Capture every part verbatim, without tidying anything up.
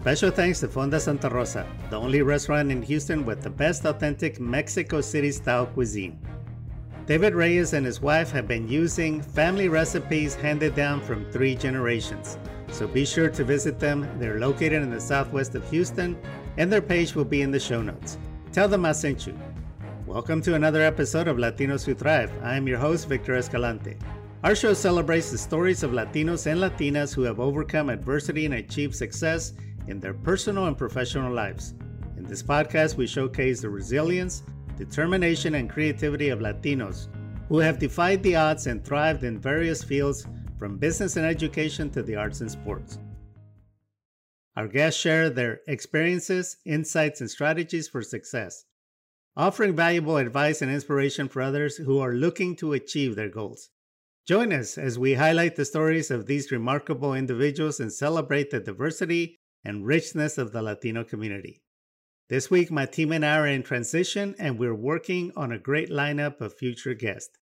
Special thanks to Fonda Santa Rosa, the only restaurant in Houston with the best authentic Mexico City-style cuisine. David Reyes and his wife have been using family recipes handed down from three generations, so be sure to visit them. They're located in the southwest of Houston, and their page will be in the show notes. Tell them I sent you. Welcome to another episode of Latinos Who Thrive. I am your host, Victor Escalante. Our show celebrates the stories of Latinos and Latinas who have overcome adversity and achieved success in their personal and professional lives. In this podcast, we showcase the resilience, determination, and creativity of Latinos who have defied the odds and thrived in various fields, from business and education to the arts and sports. Our guests share their experiences, insights, and strategies for success, offering valuable advice and inspiration for others who are looking to achieve their goals. Join us as we highlight the stories of these remarkable individuals and celebrate the diversity and richness of the Latino community. This week, my team and I are in transition, and we're working on a great lineup of future guests.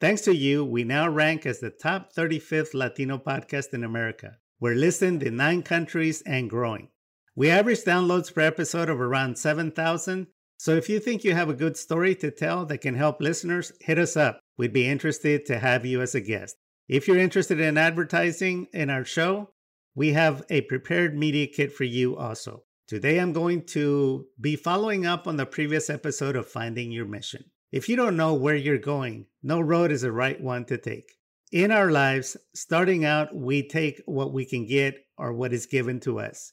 Thanks to you, we now rank as the top thirty-fifth Latino podcast in America. We're listened in nine countries and growing. We average downloads per episode of around seven thousand, so if you think you have a good story to tell that can help listeners, hit us up. We'd be interested to have you as a guest. If you're interested in advertising in our show, we have a prepared media kit for you also. Today, I'm going to be following up on the previous episode of Finding Your Mission. If you don't know where you're going, no road is the right one to take. In our lives, starting out, we take what we can get or what is given to us.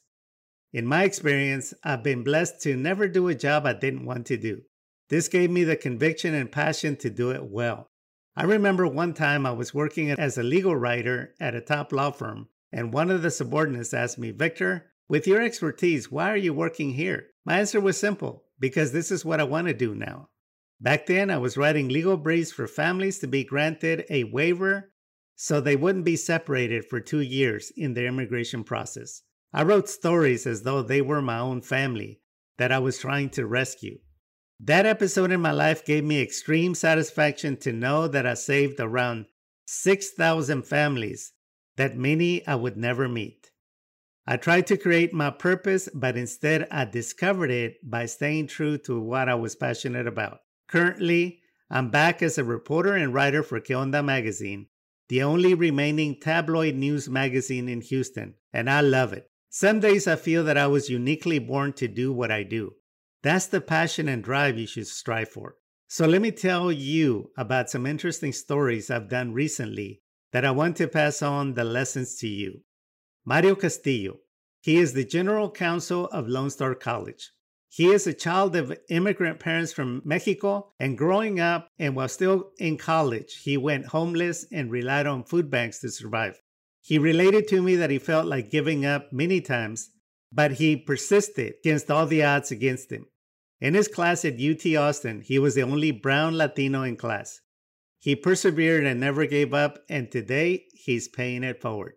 In my experience, I've been blessed to never do a job I didn't want to do. This gave me the conviction and passion to do it well. I remember one time I was working as a legal writer at a top law firm, and one of the subordinates asked me, "Victor, with your expertise, why are you working here?" My answer was simple: because this is what I want to do now. Back then, I was writing legal briefs for families to be granted a waiver so they wouldn't be separated for two years in their immigration process. I wrote stories as though they were my own family that I was trying to rescue. That episode in my life gave me extreme satisfaction to know that I saved around six thousand families, that many I would never meet. I tried to create my purpose, but instead I discovered it by staying true to what I was passionate about. Currently, I'm back as a reporter and writer for Keonda Magazine, the only remaining tabloid news magazine in Houston, and I love it. Some days I feel that I was uniquely born to do what I do. That's the passion and drive you should strive for. So let me tell you about some interesting stories I've done recently that I want to pass on the lessons to you. Mario Castillo. He is the general counsel of Lone Star College. He is a child of immigrant parents from Mexico, and growing up and while still in college, he went homeless and relied on food banks to survive. He related to me that he felt like giving up many times, but he persisted against all the odds against him. In his class at U T Austin, he was the only brown Latino in class. He persevered and never gave up, and today he's paying it forward.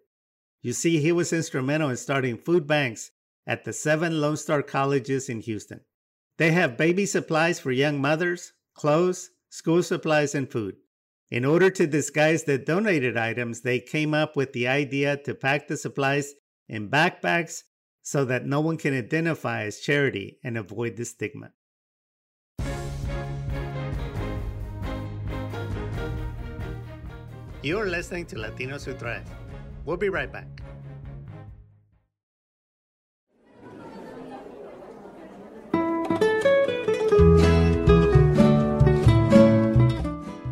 You see, he was instrumental in starting food banks at the seven Lone Star colleges in Houston. They have baby supplies for young mothers, clothes, school supplies, and food. In order to disguise the donated items, they came up with the idea to pack the supplies in backpacks so that no one can identify as charity and avoid the stigma. You're listening to Latinos Who Thrive. We'll be right back.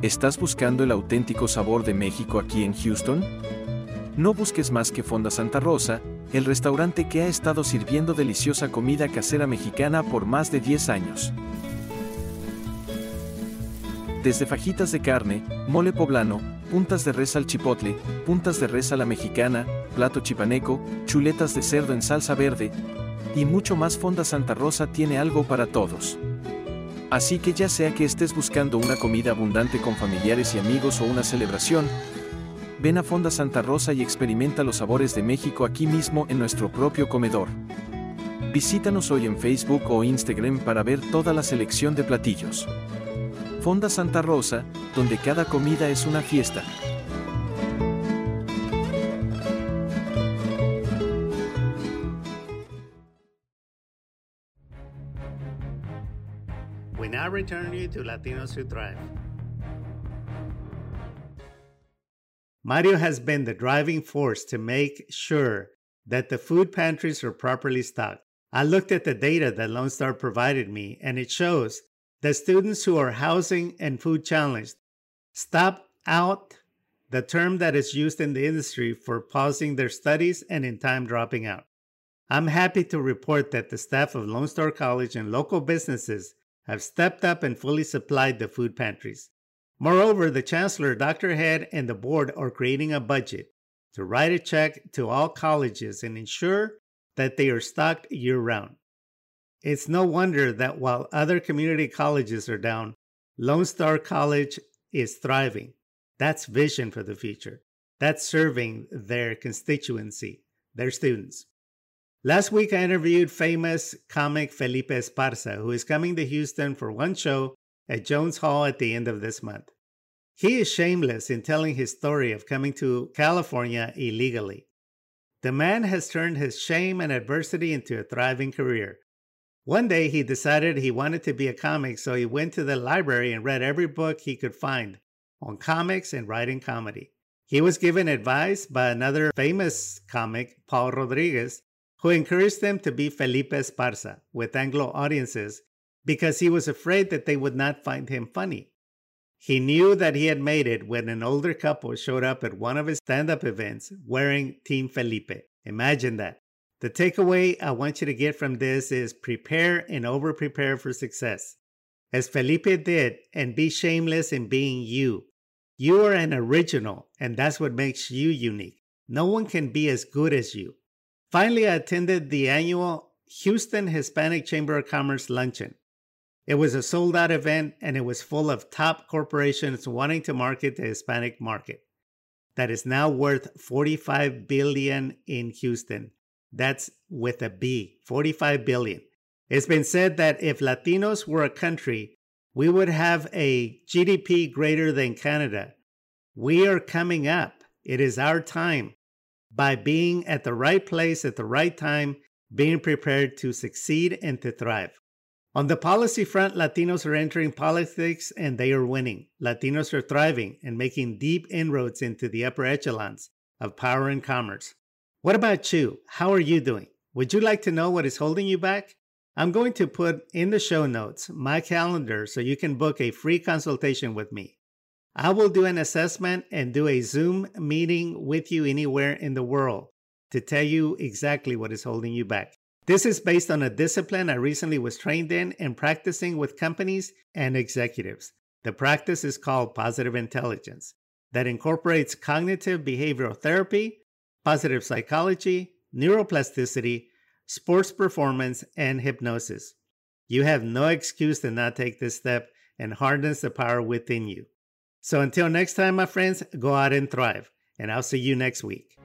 ¿Estás buscando el auténtico sabor de México aquí en Houston? No busques más que Fonda Santa Rosa, el restaurante que ha estado sirviendo deliciosa comida casera mexicana por más de diez años. Desde fajitas de carne, mole poblano, puntas de res al chipotle, puntas de res a la mexicana, plato chipaneco, chuletas de cerdo en salsa verde y mucho más, Fonda Santa Rosa tiene algo para todos. Así que ya sea que estés buscando una comida abundante con familiares y amigos o una celebración, ven a Fonda Santa Rosa y experimenta los sabores de México aquí mismo en nuestro propio comedor. Visítanos hoy en Facebook o Instagram para ver toda la selección de platillos. Fonda Santa Rosa, donde cada comida es una fiesta. We now return you to Latinos Who Thrive. Mario has been the driving force to make sure that the food pantries are properly stocked. I looked at the data that Lone Star provided me, and it shows that students who are housing and food challenged stop out, the term that is used in the industry for pausing their studies and in time dropping out. I'm happy to report that the staff of Lone Star College and local businesses have stepped up and fully supplied the food pantries. Moreover, the chancellor, Doctor Head, and the board are creating a budget to write a check to all colleges and ensure that they are stocked year-round. It's no wonder that while other community colleges are down, Lone Star College is thriving. That's vision for the future. That's serving their constituency, their students. Last week, I interviewed famous comic Felipe Esparza, who is coming to Houston for one show at Jones Hall at the end of this month. He is shameless in telling his story of coming to California illegally. The man has turned his shame and adversity into a thriving career. One day he decided he wanted to be a comic, so he went to the library and read every book he could find on comics and writing comedy. He was given advice by another famous comic, Paul Rodriguez, who encouraged him to be Felipe Esparza with Anglo audiences, because he was afraid that they would not find him funny. He knew that he had made it when an older couple showed up at one of his stand-up events wearing Team Felipe. Imagine that. The takeaway I want you to get from this is prepare and over-prepare for success, as Felipe did, and be shameless in being you. You are an original, and that's what makes you unique. No one can be as good as you. Finally, I attended the annual Houston Hispanic Chamber of Commerce luncheon. It was a sold-out event, and it was full of top corporations wanting to market the Hispanic market that is now worth forty-five billion dollars in Houston. That's with a B, forty-five billion dollars. It's been said that if Latinos were a country, we would have a G D P greater than Canada. We are coming up. It is our time. By being at the right place at the right time, being prepared to succeed and to thrive. On the policy front, Latinos are entering politics and they are winning. Latinos are thriving and making deep inroads into the upper echelons of power and commerce. What about you? How are you doing? Would you like to know what is holding you back? I'm going to put in the show notes my calendar so you can book a free consultation with me. I will do an assessment and do a Zoom meeting with you anywhere in the world to tell you exactly what is holding you back. This is based on a discipline I recently was trained in and practicing with companies and executives. The practice is called positive intelligence that incorporates cognitive behavioral therapy, positive psychology, neuroplasticity, sports performance, and hypnosis. You have no excuse to not take this step and harness the power within you. So until next time, my friends, go out and thrive, and I'll see you next week.